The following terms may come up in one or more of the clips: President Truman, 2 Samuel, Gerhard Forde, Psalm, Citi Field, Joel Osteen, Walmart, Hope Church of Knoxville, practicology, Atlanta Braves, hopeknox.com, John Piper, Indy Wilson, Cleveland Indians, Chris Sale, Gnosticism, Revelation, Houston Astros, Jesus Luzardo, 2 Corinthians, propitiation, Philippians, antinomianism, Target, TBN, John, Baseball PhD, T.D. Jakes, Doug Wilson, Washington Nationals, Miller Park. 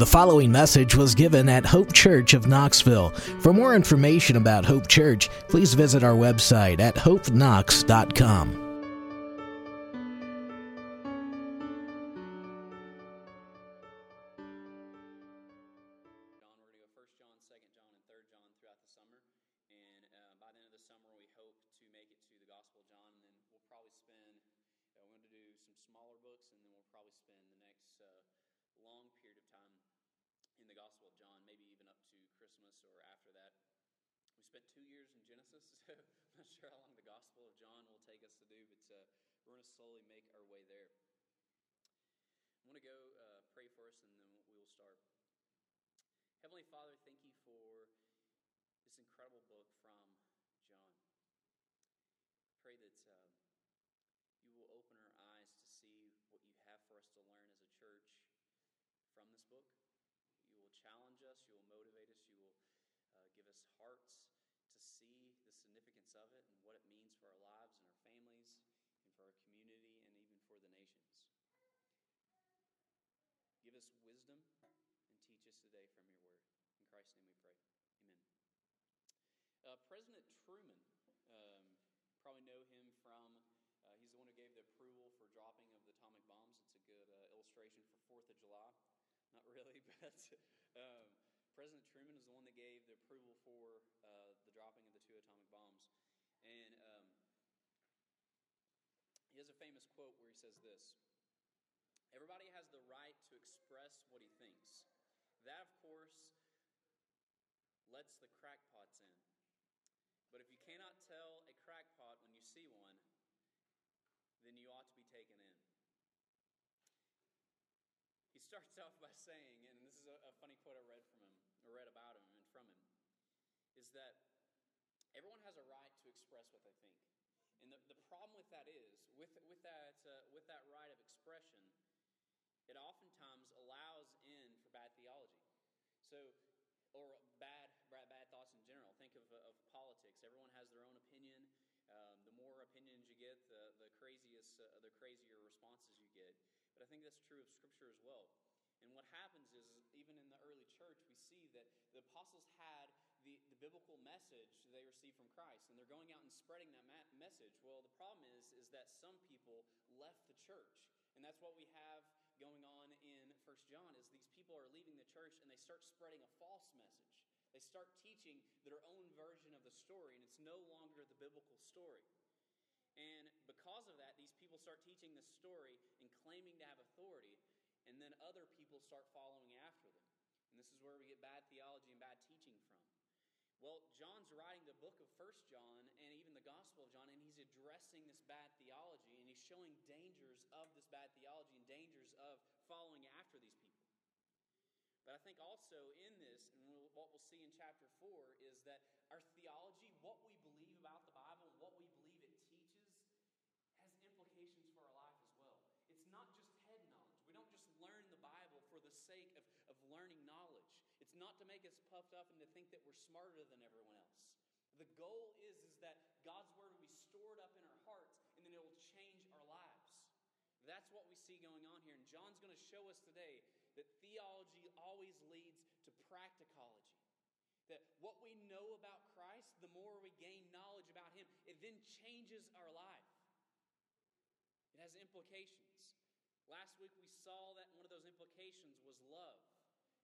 The following message was given at Hope Church of Knoxville. For more information about Hope Church, please visit our website at hopeknox.com. President Truman, probably know him from, he's the one who gave the approval for dropping of the atomic bombs. It's a good illustration for 4th of July. Not really, but President Truman is the one that gave the approval for the dropping of the 2 atomic bombs. And he has a famous quote where he says this: "Everybody has the right to express what he thinks. That, of course, lets the crackpots in. But if you cannot tell a crackpot when you see one, then you ought to be taken in." He starts off by saying, and this is a funny quote I read from him, or read about him and from him, is that everyone has a right to express what they think. And the problem with that is, with that right of expression, it oftentimes allows in for bad theology. So, or bad thoughts in general. Think of politics. Everyone has their own opinion. The more opinions you get, the crazier responses you get. But I think that's true of Scripture as well. And what happens is, even in the early church, we see that the apostles had the biblical message they received from Christ, and they're going out and spreading that message. Well, the problem is that some people left the church, and that's what we have going on in 1 John, is these people are leaving the church, and they start spreading a false message. They start teaching their own version of the story, and it's no longer the biblical story. And because of that, these people start teaching this story and claiming to have authority, and then other people start following after them. And this is where we get bad theology and bad teaching from. Well, John's writing the book of 1 John and even the Gospel of John, and he's addressing this bad theology, and he's showing dangers of this bad theology and dangers of following after these people. But I think also in this, and what we'll see in chapter 4, is that our theology, what we believe about the Bible, what we believe it teaches, has implications for our life as well. It's not just head knowledge. We don't just learn the Bible for the sake of learning knowledge. It's not to make us puffed up and to think that we're smarter than everyone else. The goal is that God's Word will be stored up in our hearts, and then it will change our lives. That's what we see going on here, and John's going to show us today that theology always leads to practicology. That what we know about Christ, the more we gain knowledge about Him, it then changes our life. It has implications. Last week we saw that one of those implications was love.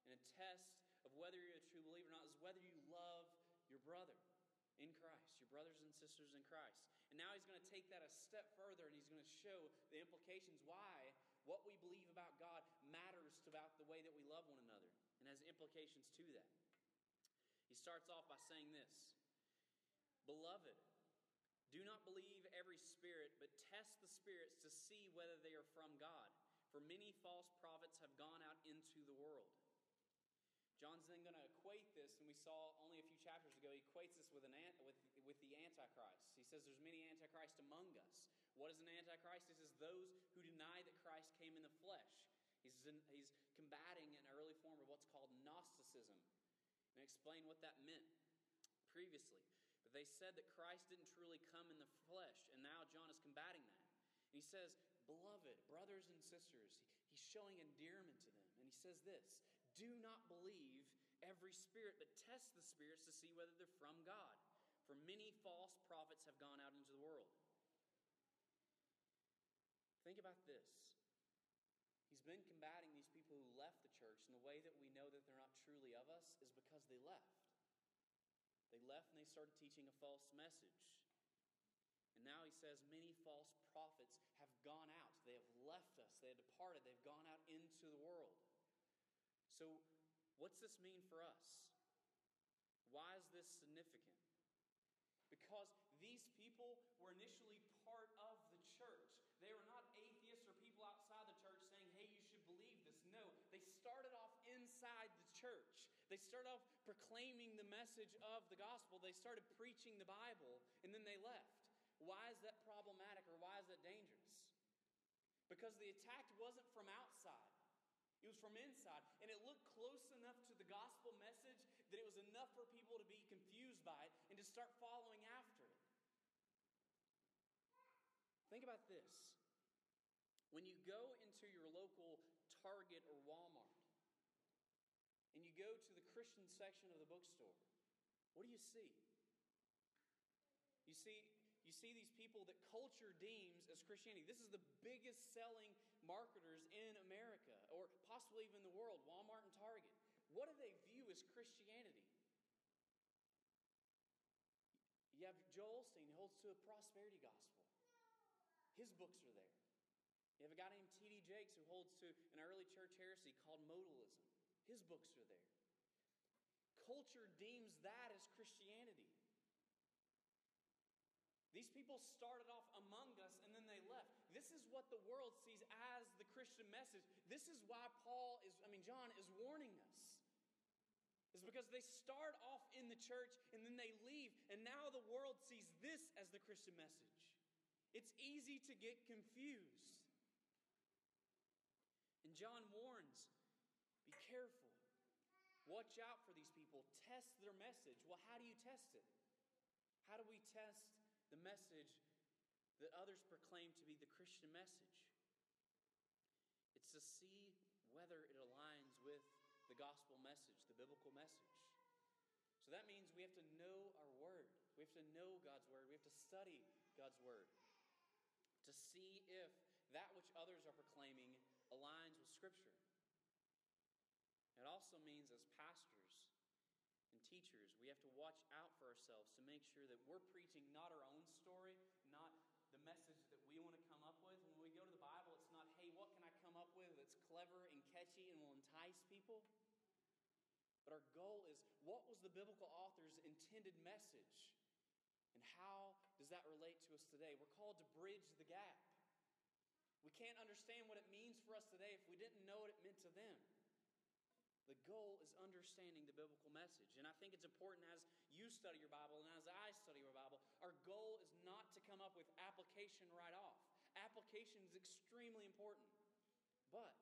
And a test of whether you're a true believer or not is whether you love your brother in Christ, your brothers and sisters in Christ. And now he's going to take that a step further, and he's going to show the implications why what we believe about God matters about the way that we love one another, and has implications to that. He starts off by saying this: "Beloved, do not believe every spirit, but test the spirits to see whether they are from God, for many false prophets have gone out into the world." John's then going to equate this, and we saw only a few chapters ago, he equates this with the Antichrist. He says there's many Antichrists among us. What is an Antichrist? This is those who deny that Christ came in the flesh. He's combating an early form of what's called Gnosticism, and explain what that meant previously. But they said that Christ didn't truly come in the flesh, and now John is combating that. And he says, "Beloved, brothers and sisters," he's showing endearment to them, and he says this: do not believe every spirit, but test the spirits to see whether they're from God. For many false prophets have gone out into the world. Think about this. He's been combating these people who left the church, and the way that we know that they're not truly of us is because they left. They left and they started teaching a false message. And now he says many false prophets have gone out. They have left us. They have departed. They've gone out into the world. So what's this mean for us? Why is this significant? Because these people were initially part of the church. They were not atheists or people outside the church saying, hey, you should believe this. No, they started off inside the church. They started off proclaiming the message of the gospel. They started preaching the Bible, and then they left. Why is that problematic, or why is that dangerous? Because the attack wasn't from outside. It was from inside, and it looked close enough to the gospel message that it was enough for people to be confused by it and to start following after it. Think about this. When you go into your local Target or Walmart, and you go to the Christian section of the bookstore, what do you see? You see these people that culture deems as Christianity. This is the biggest selling marketers in America, or possibly even the world, Walmart and Target. What do they view as Christianity? You have Joel Osteen, who holds to a prosperity gospel. His books are there. You have a guy named T.D. Jakes, who holds to an early church heresy called modalism. His books are there. Culture deems that as Christianity. These people started off among us and then they left. This is what the world sees as the Christian message. This is why John is warning us. It's because they start off in the church and then they leave. And now the world sees this as the Christian message. It's easy to get confused. And John warns, be careful. Watch out for these people. Test their message. Well, how do you test it? How do we test the message that others proclaim to be the Christian message? It's to see whether it aligns with the gospel message, the biblical message. So that means we have to know our word. We have to know God's word. We have to study God's word to see if that which others are proclaiming aligns with Scripture. It also means as pastors and teachers, we have to watch out for ourselves to make sure that we're preaching not our own story, not the message that we want to come up with. When we go to the Bible, it's not, hey, what can I come up with that's clever and catchy and will entice people? But our goal is, what was the biblical author's intended message? And how does that relate to us today? We're called to bridge the gap. We can't understand what it means for us today if we didn't know what it meant to them. The goal is understanding the biblical message. And I think it's important as you study your Bible and as I study your Bible, our goal is not to come up with application right off. Application is extremely important. But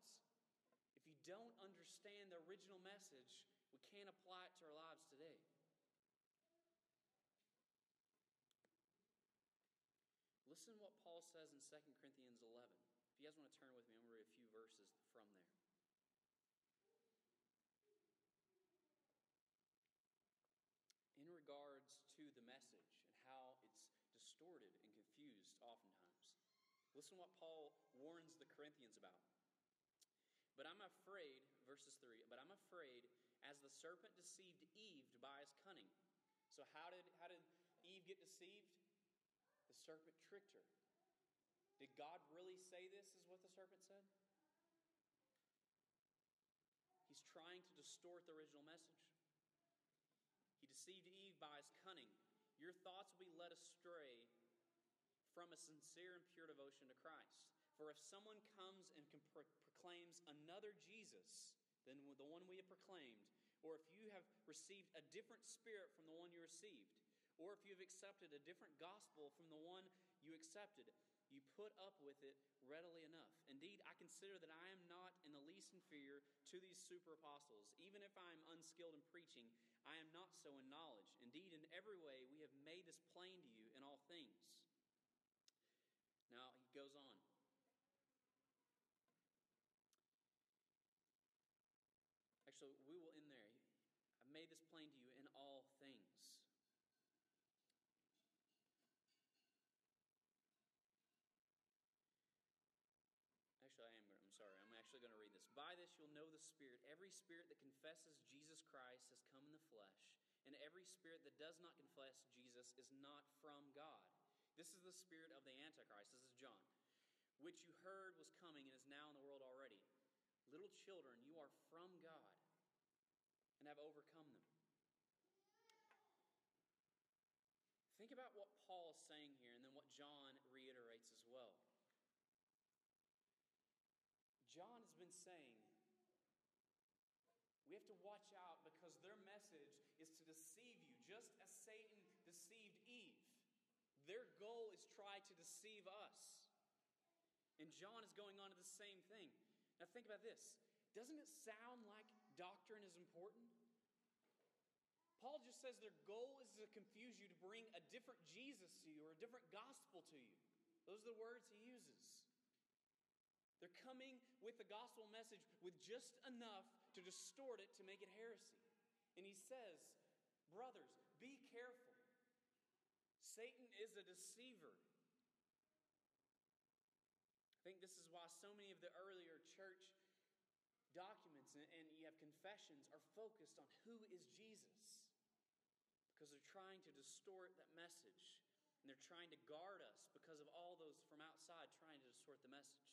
if you don't understand the original message, we can't apply it to our lives today. Listen to what Paul says in 2 Corinthians 11. If you guys want to turn with me, I'm going to read a few verses from there. In regards to the message and how it's distorted and confused oftentimes. Listen to what Paul warns the Corinthians about. But I'm afraid, verses 3, but I'm afraid as the serpent deceived Eve by his cunning. So how did Eve get deceived? The serpent tricked her. Did God really say this is what the serpent said? He's trying to distort the original message. He deceived Eve by his cunning. Your thoughts will be led astray from a sincere and pure devotion to Christ. For if someone comes and proclaims another Jesus than the one we have proclaimed, or if you have received a different spirit from the one you received, or if you have accepted a different gospel from the one you accepted, you put up with it readily enough. Indeed, I consider that I am not in the least inferior to these super apostles. Even if I am unskilled in preaching, I am not so in knowledge. Indeed, in every way, we have made this plain to you in all things. Now, he goes on. Actually, so we will end there. I've made this plain to you in all things. I'm actually going to read this. By this you'll know the Spirit. Every spirit that confesses Jesus Christ has come in the flesh, and every spirit that does not confess Jesus is not from God. This is the spirit of the Antichrist. This is John. Which you heard was coming and is now in the world already. Little children, you are from God and have overcome them. Think about what Paul is saying here and then what John reiterates as well. John has been saying, we have to watch out because their message is to deceive you, just as Satan deceived Eve. Their goal is try to deceive us. And John is going on to the same thing. Now think about this. Doesn't it sound like doctrine is important? Paul just says their goal is to confuse you, to bring a different Jesus to you or a different gospel to you. Those are the words he uses. They're coming with the gospel message with just enough to distort it to make it heresy. And he says, brothers, be careful. Satan is a deceiver. I think this is why so many of the earlier church documents and you have confessions are focused on who is Jesus. Because they're trying to distort that message. And they're trying to guard us because of all those from outside trying to distort the message.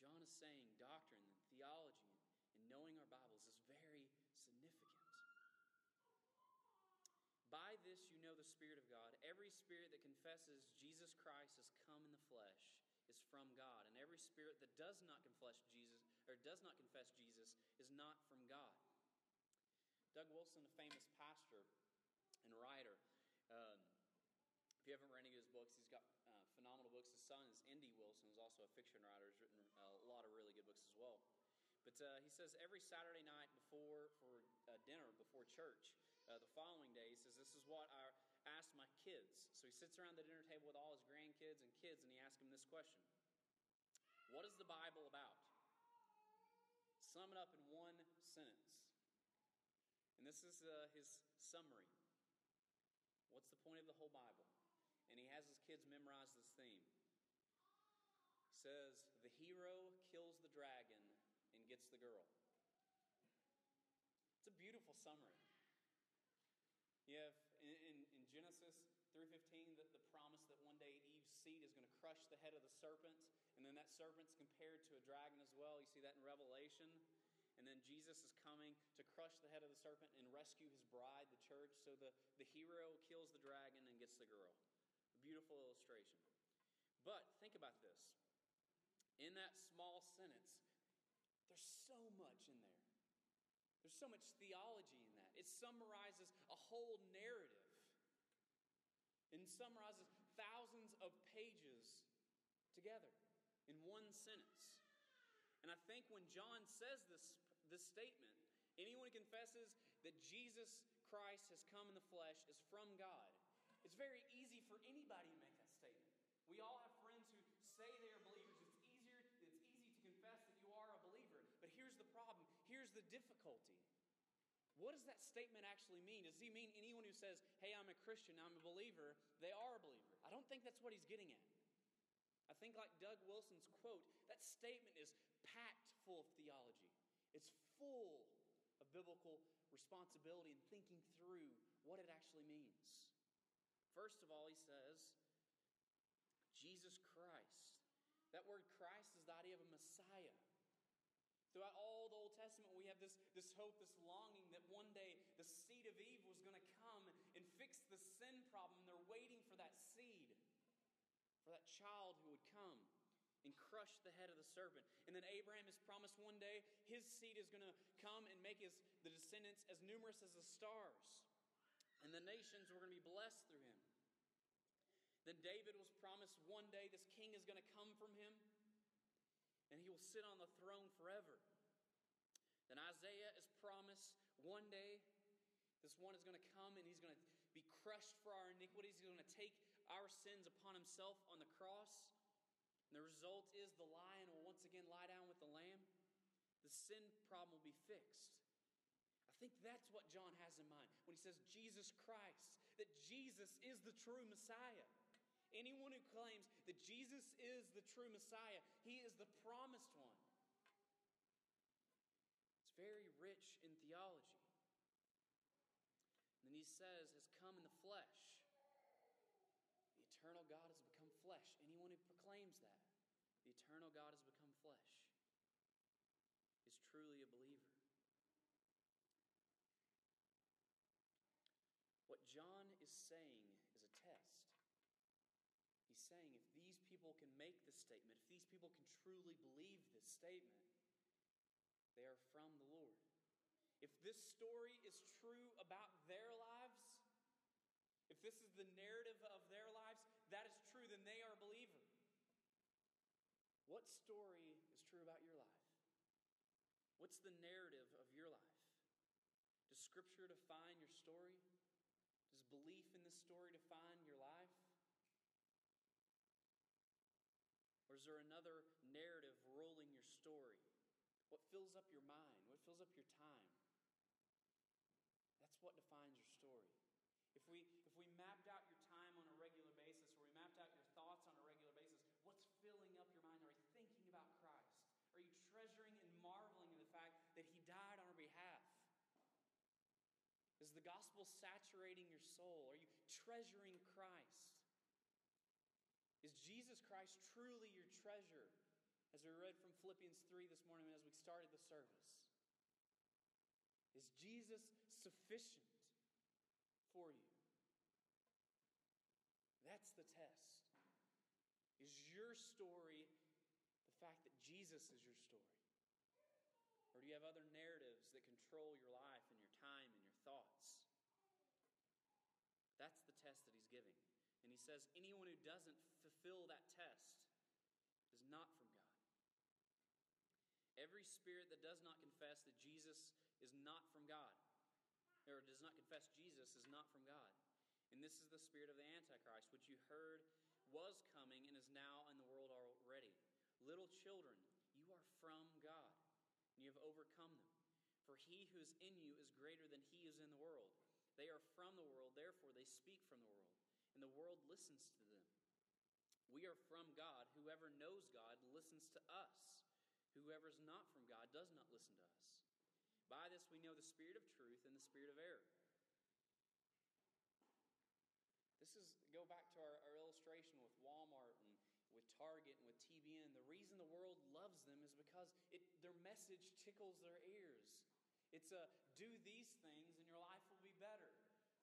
John is saying doctrine and theology and knowing our Bibles is very significant. By this you know the Spirit of God. Every spirit that confesses Jesus Christ has come in the flesh is from God. And every spirit that does not confess Jesus is not from God. Doug Wilson, a famous pastor and writer, if you haven't read any of his books, he's got phenomenal books. His son is Indy Wilson, who's also a fiction writer. He's written a lot of really good books as well. But he says every Saturday night for dinner, before church, the following day, he says, this is what I asked my kids. So he sits around the dinner table with all his grandkids and kids, and he asks them this question. What is the Bible about? Sum it up in one sentence. And this is his summary. What's the point of the whole Bible? And he has his kids memorize this theme. He says, the hero kills the dragon and gets the girl. It's a beautiful summary. You have in Genesis 3:15 the promise that one day Eve's seed is going to crush the head of the serpent. And then that serpent's compared to a dragon as well. You see that in Revelation. And then Jesus is coming to crush the head of the serpent and rescue his bride, the church. So the hero kills the dragon and gets the girl. A beautiful illustration. But think about this. In that small sentence, there's so much in there. There's so much theology in that. It summarizes a whole narrative. And summarizes thousands of pages together in one sentence. And I think when John says this statement, anyone who confesses that Jesus Christ has come in the flesh is from God. It's very easy for anybody to make that statement. We all have friends who say they are believers. It's easy to confess that you are a believer. But here's the problem. Here's the difficulty. What does that statement actually mean? Does he mean anyone who says, hey, I'm a Christian, I'm a believer, they are a believer? I don't think that's what he's getting at. I think like Doug Wilson's quote, that statement is packed full of theology. It's full of biblical responsibility and thinking through what it actually means. First of all, he says, Jesus Christ. That word Christ is the idea of a Messiah. Throughout all the Old Testament, we have this hope, this longing that one day the seed of Eve was going to come and fix the sin problem. They're waiting for that seed. For that child who would come and crush the head of the serpent. And then Abraham is promised one day his seed is going to come and make the descendants as numerous as the stars. And the nations were going to be blessed through him. Then David was promised one day this king is going to come from him. And he will sit on the throne forever. Then Isaiah is promised one day this one is going to come and he's going to be crushed for our iniquities. He's going to take our sins upon himself on the cross. And the result is the lion will once again lie down with the lamb. sin problem will be fixed. I think that's what John has in mind when he says Jesus Christ, that Jesus is the true Messiah. Anyone who claims that Jesus is the true Messiah, he is the promised one. It's very rich in theology. And then he says, has come in the flesh. The eternal God has become flesh. Anyone who proclaims that, the eternal God has become flesh, is truly a believer. What John is saying is a test. He's saying if these people can make this statement, if these people can truly believe this statement, they are from the Lord. If this story is true about their lives, if this is the narrative of their lives, that is true, then they are a believer. What story is true about your life? What's the narrative of your life? Does Scripture define your story? Does belief in this story define your life? Or is there another narrative rolling your story? What fills up your mind? What fills up your time? That's what defines your story. If we mapped out your time on a regular basis, or we mapped out your thoughts on a regular basis, what's filling up your mind? Are you thinking about Christ? Are you treasuring and marveling in the fact that He died on our behalf? Is the gospel saturating your soul? Are you treasuring Christ? Is Jesus Christ truly your treasure? As we read from Philippians 3 this morning and as we started the service. Is Jesus sufficient for you? That's the test. Is your story the fact that Jesus is your story? Or do you have other narratives that control your life and your time and your thoughts? That's the test that he's giving. And he says anyone who doesn't fulfill that test is not from God. Every spirit that does not confess that Jesus is not from God, or does not confess Jesus is not from God. And this is the spirit of the Antichrist, which you heard was coming and is now in the world already. Little children, you are from God, and you have overcome them. For he who is in you is greater than he is in the world. They are from the world, therefore they speak from the world, and the world listens to them. We are from God. Whoever knows God listens to us. Whoever is not from God does not listen to us. By this we know the spirit of truth and the spirit of error. This is, go back to our illustration with Walmart and with Target and with TBN. The reason the world loves them is because their message tickles their ears. It's a do these things and your life will be better.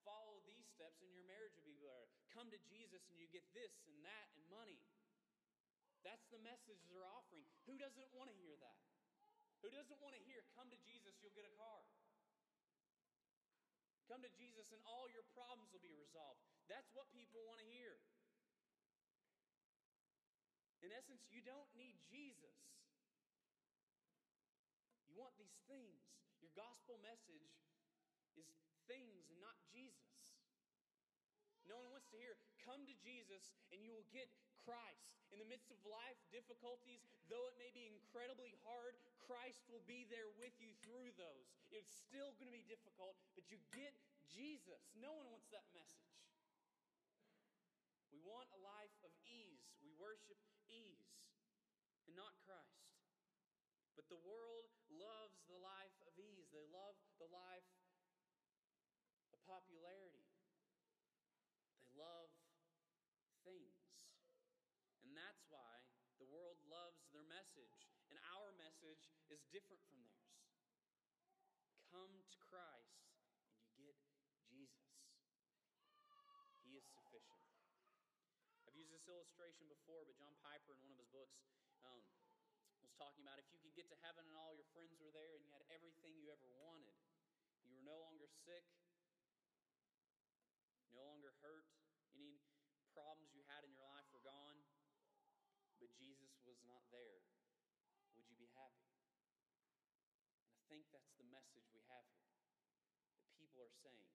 Follow these steps and your marriage will be better. Come to Jesus and you get this and that and money. That's the message they're offering. Who doesn't want to hear that? Who doesn't want to hear, come to Jesus, you'll get a car. Come to Jesus and all your problems will be resolved. That's what people want to hear. In essence, you don't need Jesus. You want these things. Your gospel message is things and not Jesus. No one wants to hear, come to Jesus and you will get Christ. In the midst of life difficulties, though it may be incredibly hard, Christ will be there with you through those. It's still going to be difficult, but you get Jesus. No one wants that message. We want a life of ease. We worship ease and not Christ. But the world loves the life of ease. They love the life of popularity. They love things. And that's why the world loves their message. And our message is different from theirs. Come to Christ and you get Jesus. He is sufficient. I've used this illustration before, but John Piper in one of his books was talking about if you could get to heaven and all your friends were there and you had everything you ever wanted. You were no longer sick. No longer hurt. Any problems you had in your life were gone. But Jesus was not there. Would you be happy? And I think that's the message we have here. That people are saying,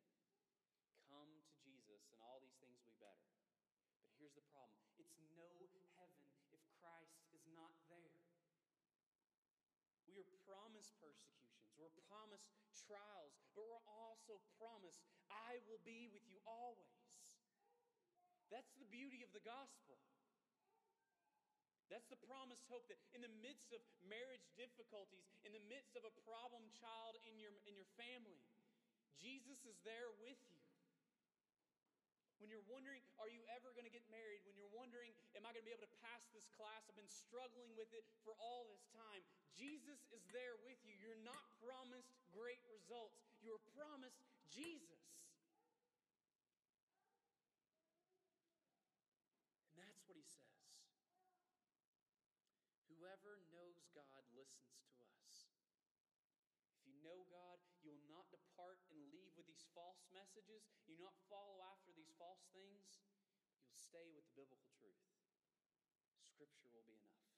come to Jesus and all these things will be better. But here's the problem. It's no heaven if Christ is not there. We are promised persecutions. We're promised trials. But we're also promised, I will be with you always. That's the beauty of the gospel. That's the promised hope that in the midst of marriage difficulties, in the midst of a problem child in your family, Jesus is there with you. When you're wondering, are you ever going to get married? When you're wondering, am I going to be able to pass this class? I've been struggling with it for all this time. Jesus is there with you. You're not promised great results. You are promised Jesus. And that's what he says. Whoever knows God listens to us. If you know God, you will not depart and leave with these false messages. You will not follow after these false things. You'll stay with the biblical truth. Scripture will be enough.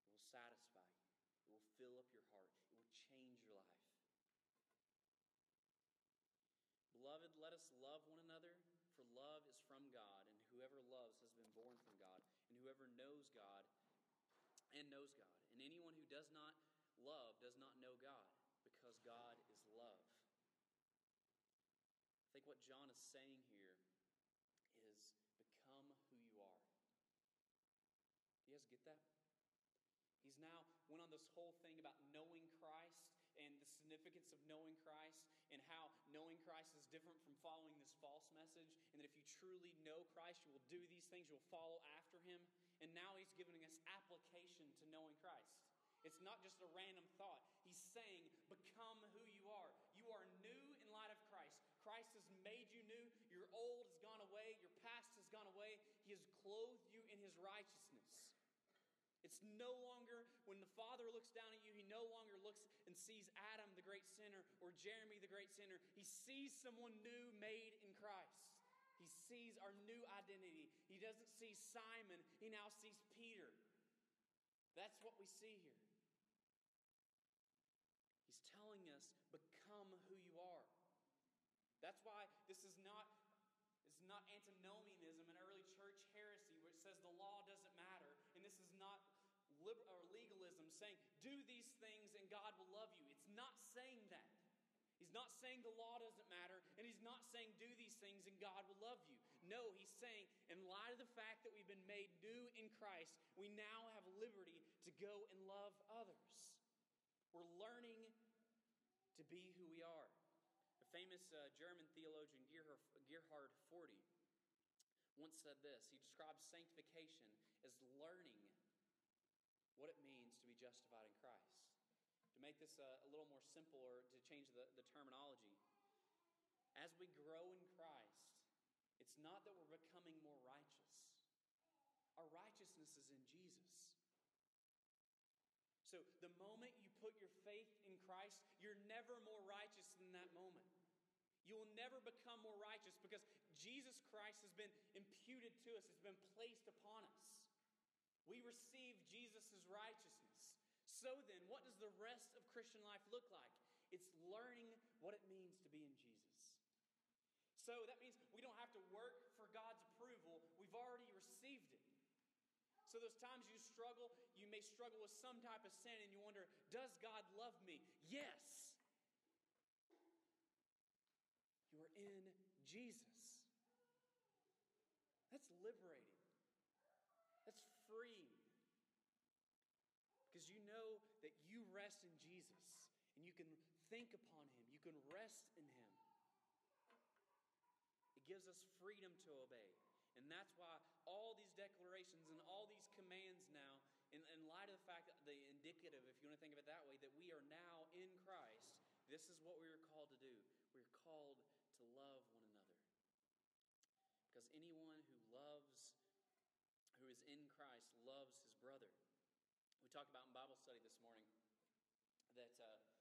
It will satisfy you. It will fill up your heart. It will change your life. Beloved, let us love one another, for love is from God, and whoever loves has been born from God, and whoever knows God knows God. And anyone who does not love does not know God, because God is love. I think what John is saying here is become who you are. Do you guys get that? He's now went on this whole thing about knowing Christ and the significance of knowing Christ and how knowing Christ is different from following this false message, and that if you truly know Christ, you will do these things, you will follow after him. And now he's giving us application to knowing Christ. It's not just a random thought. He's saying, become who you are. You are new in light of Christ. Christ has made you new. Your old has gone away. Your past has gone away. He has clothed you in his righteousness. It's no longer, when the Father looks down at you, he no longer looks and sees Adam the great sinner or Jeremy the great sinner. He sees someone new made in Christ. He sees our new identity. He doesn't see Simon. He now sees Peter. That's what we see here. He's telling us, become who you are. That's why this is not antinomianism, an early church heresy where it says the law doesn't matter. And this is not legalism saying, do these things and God will love you. It's not saying that. He's not saying the law doesn't matter, and he's not saying do these things and God will love you. No, he's saying in light of the fact that we've been made new in Christ, we now have liberty to go and love others. We're learning to be who we are. A famous German theologian, Gerhard Forde, once said this. He describes sanctification as learning what it means to be justified in Christ. To make this a little more simple, or to change the terminology, as we grow in Christ, it's not that we're becoming more righteous. Our righteousness is in Jesus. So the moment you put your faith in Christ, you're never more righteous than that moment. You will never become more righteous because Jesus Christ has been imputed to us. It's been placed upon us. We receive Jesus' righteousness. So then, what does the rest of Christian life look like? It's learning what it means to be in Jesus. So that means we don't have to work for God's approval. We've already received it. So those times you may struggle with some type of sin and you wonder, does God love me? Yes. You are in Jesus. That's liberating. That's freeing. Because you know that you rest in Jesus, and you can think upon him. You can rest in him. It gives us freedom to obey. And that's why all these declarations and all these commands now, in light of the fact that the indicative, if you want to think of it that way, that we are now in Christ, this is what we are called to do. We are called to love one another. Because anyone who is in Christ, loves his brother. We talked about in Bible study this morning that our love for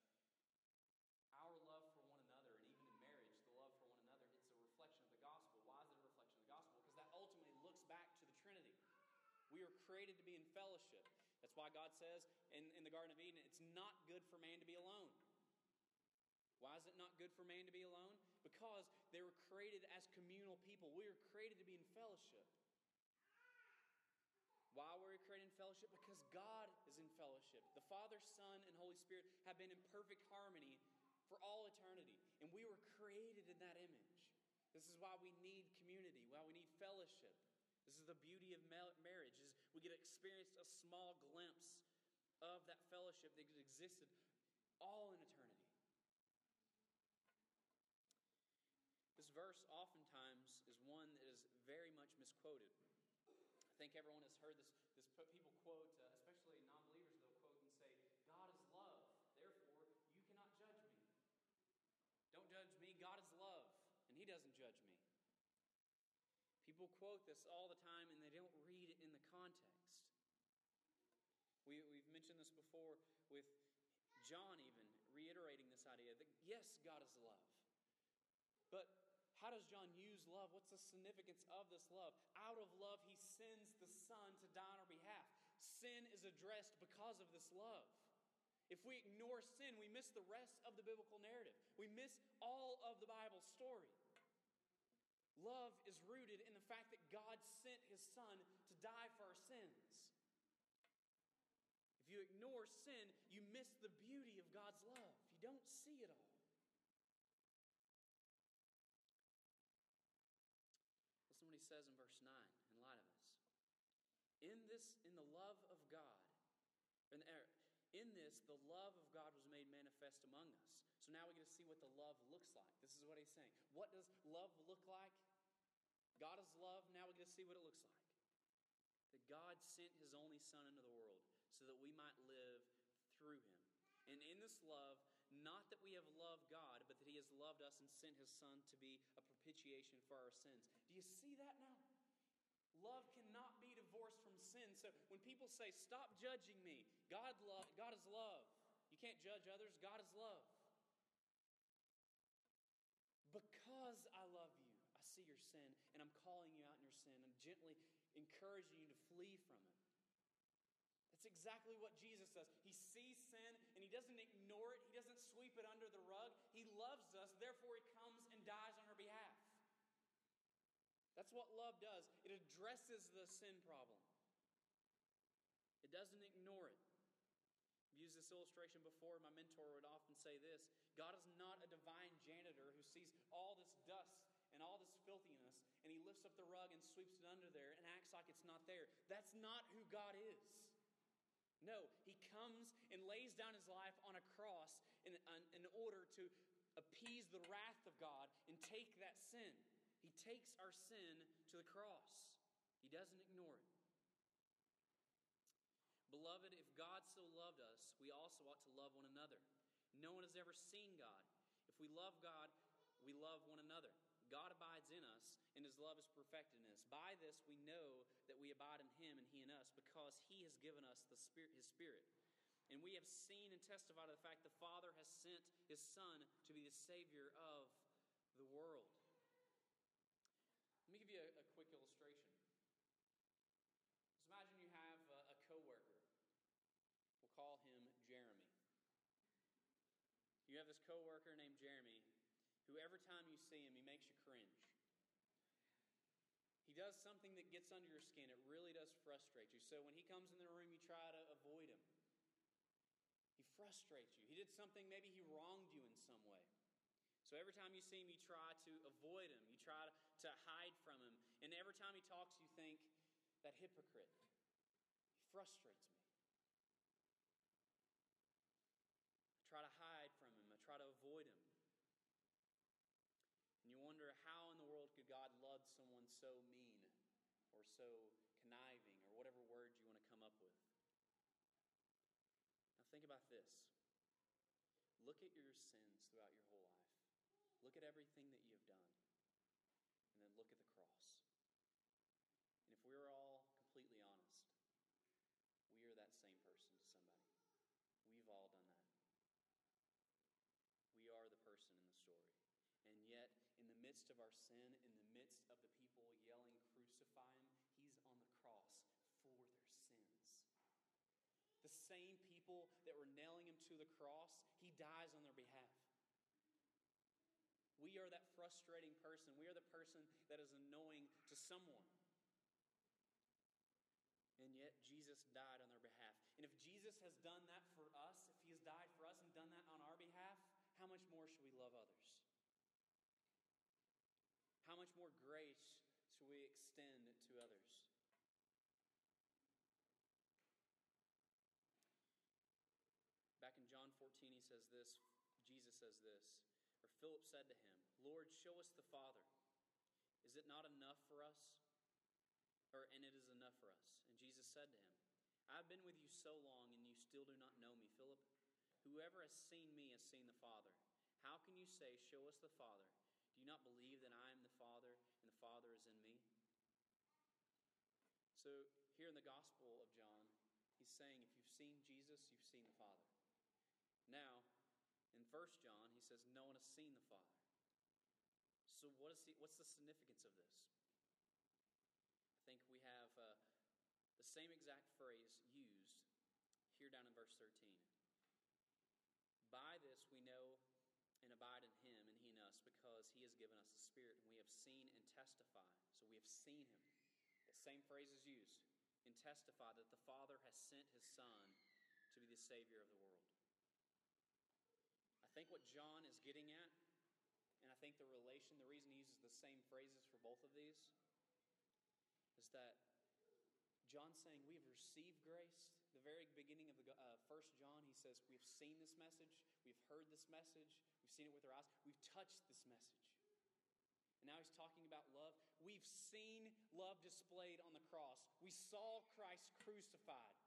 one another, and even in marriage, the love for one another, it's a reflection of the gospel. Why is it a reflection of the gospel? Because that ultimately looks back to the Trinity. We are created to be in fellowship. That's why God says in the Garden of Eden, it's not good for man to be alone. Why is it not good for man to be alone? Because they were created as communal people. We were created to be in fellowship. Why were we created in fellowship? Because God is is in fellowship. The Father, Son, and Holy Spirit have been in perfect harmony for all eternity. And we were created in that image. This is why we need community, why we need fellowship. This is the beauty of marriage, is we get to experience a small glimpse of that fellowship that existed all in eternity. This verse oftentimes is one that is very much misquoted. I think everyone has heard this people quote, especially non-believers, they'll quote and say, God is love, therefore you cannot judge me. Don't judge me, God is love, and he doesn't judge me. People quote this all the time, and they don't read it in the context. We've mentioned this before with John even reiterating this idea that, yes, God is love. But how does John use love? What's the significance of this love? Out of love, he sends the Son to die on our behalf. Sin is addressed because of this love. If we ignore sin, we miss the rest of the biblical narrative. We miss all of the Bible story. Love is rooted in the fact that God sent his Son to die for our sins. If you ignore sin, you miss the beauty of God's love. You don't see it all. Listen to what he says in verse 9 in light of this. In this, the love of God was made manifest among us. So now we get to see what the love looks like. This is what he's saying. What does love look like? God is love. Now we get to see what it looks like. That God sent his only Son into the world so that we might live through him. And in this love, not that we have loved God, but that he has loved us and sent his Son to be a propitiation for our sins. Do you see that now? Love cannot be divorced from sin. So when people say, stop judging me, God is love. You can't judge others. God is love. Because I love you, I see your sin, and I'm calling you out in your sin. I'm gently encouraging you to flee from it. That's exactly what Jesus does. He sees sin, and he doesn't ignore it. He doesn't sweep it under the rug. He loves us. Therefore, he comes and dies on our behalf. That's what love does. It addresses the sin problem. It doesn't ignore it. I've used this illustration before. My mentor would often say this: God is not a divine janitor who sees all this dust and all this filthiness, and he lifts up the rug and sweeps it under there and acts like it's not there. That's not who God is. No, he comes and lays down his life on a cross in order to appease the wrath of God and take that sin. He takes our sin to the cross. He doesn't ignore it. Beloved, if God so loved us, we also ought to love one another. No one has ever seen God. If we love God, we love one another. God abides in us, and his love is perfected in us. By this we know that we abide in him and he in us, because he has given us the Spirit, his Spirit. And we have seen and testified to the fact the Father has sent his Son to be the Savior of the world. Let me give you a quick illustration. Just imagine you have a coworker. We'll call him Jeremy. You have this coworker named Jeremy, who every time you see him, he makes you cringe. He does something that gets under your skin. It really does frustrate you. So when he comes in the room, you try to avoid him. He frustrates you. He did something, maybe he wronged you in some way. So every time you see him, you try to avoid him. You try to hide from him. And every time he talks, you think, that hypocrite. He frustrates me. I try to hide from him. I try to avoid him. And you wonder, how in the world could God love someone so mean or so conniving or whatever word you want to come up with? Now think about this. Look at your sins throughout your whole life. Look at everything that you've done. And then look at the cross. And if we're all completely honest, we are that same person to somebody. We've all done that. We are the person in the story. And yet, in the midst of our sin, in the midst of the people yelling, "Crucify him," he's on the cross for their sins. The same people that were nailing him to the cross, he dies on their behalf. We are that frustrating person. We are the person that is annoying to someone. And yet Jesus Jesus died on their behalf. And if Jesus has done that for us, if he has died for us and done that on our behalf, how much more should we love others? How much more grace should we extend to others? Back in John 14, he says this, Jesus says this, or Philip said to him, "Lord, show us the Father. Is it not enough for us? And it is enough for us." And Jesus said to him, "I've been with you so long, and you still do not know me, Philip. Whoever has seen me has seen the Father. How can you say, 'Show us the Father'? Do you not believe that I am the Father, and the Father is in me?" So here in the Gospel of John, he's saying, if you've seen Jesus, you've seen the Father. Now, in 1 John, he says, no one has seen the Father. So what's the significance of this? I think we have the same exact phrase used here down in verse 13. By this we know and abide in him and he in us, because he has given us the Spirit, and we have seen and testify. So we have seen him. The same phrase is used, and testify that the Father has sent his Son to be the Savior of the world. I think what John is getting at, and I think the reason he uses the same phrases for both of these, is that John's saying we have received grace. The very beginning of the 1 John, he says, we've seen this message, we've heard this message, we've seen it with our eyes, we've touched this message. And now he's talking about love. We've seen love displayed on the cross. We saw Christ crucified.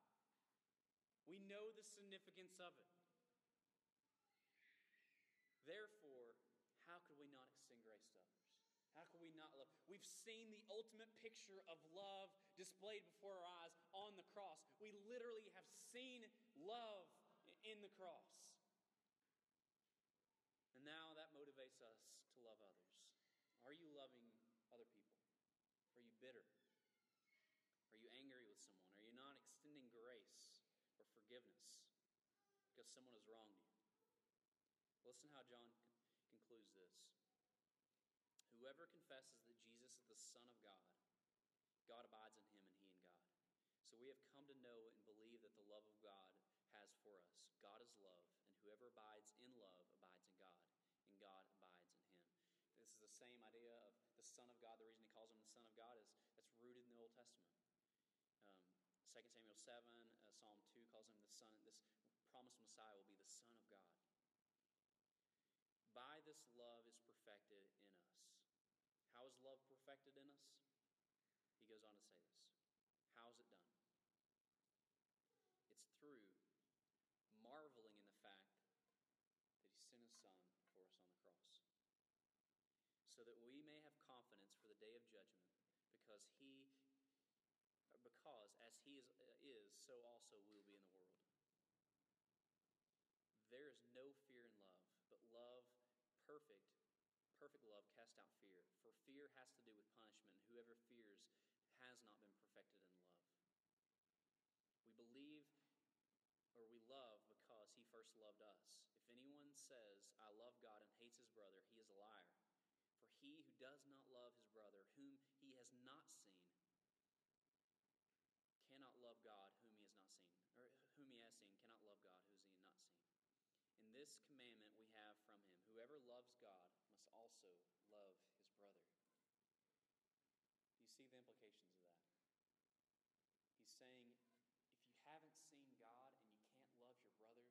We know the significance of it. Therefore, how could we not extend grace to others? How could we not love? We've seen the ultimate picture of love displayed before our eyes on the cross. We literally have seen love in the cross. And now that motivates us to love others. Are you loving other people? Are you bitter? Are you angry with someone? Are you not extending grace or forgiveness because someone has wronged you? Listen how John concludes this. Whoever confesses that Jesus is the Son of God, God abides in him and he in God. So we have come to know and believe that the love of God has for us. God is love, and whoever abides in love abides in God, and God abides in him. This is the same idea of the Son of God. The reason he calls him the Son of God is that's rooted in the Old Testament. 2 Samuel 7, Psalm 2 calls him the Son. This promised Messiah will be the Son of God. By this love is perfected in us. How is love perfected in us? He goes on to say this. How is it done? It's through marveling in the fact that he sent his Son for us on the cross, so that we may have confidence for the day of judgment, because as he is, so also we will be in the world. There is no fear in love, but love, perfect love, casts out fear. For fear has to do with punishment. Whoever fears has not been perfected in love. We believe, or we love, because he first loved us. If anyone says, "I love God," and hates his brother, he is a liar. For he who does not love his brother, whom he has not seen, cannot love God whom he has not seen, or whom he has seen, cannot love God whom he has not seen. In this commandment we have from him, whoever loves God must also love his brother. You see the implications of that. He's saying, if you haven't seen God and you can't love your brother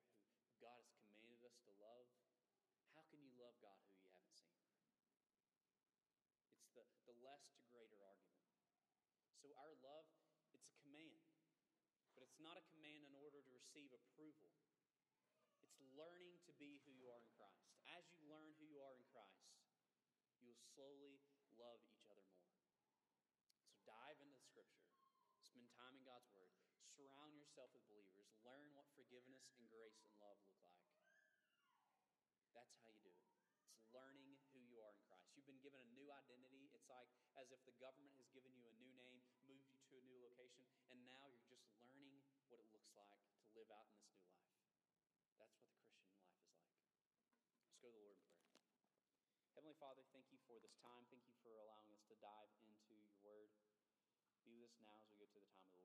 who God has commanded us to love, how can you love God who you haven't seen? It's the less to greater argument. So our love, it's a command. But it's not a command in order to receive approval. It's learning to be who you are in Christ. As you learn who you are in Christ, you will slowly love each other more. So dive into the Scripture. Spend time in God's Word. Surround yourself with believers. Learn what forgiveness and grace and love look like. That's how you do it. It's learning who you are in Christ. You've been given a new identity. It's like as if the government has given you a new name, moved you to a new location, and now you're just learning what it looks like to live out in this new life. That's what the Christian life is like. Let's go to the Lord in prayer. Heavenly Father, thank you for this time. Thank you for allowing us to dive into your word. Be with us now as we go to the time of the Lord.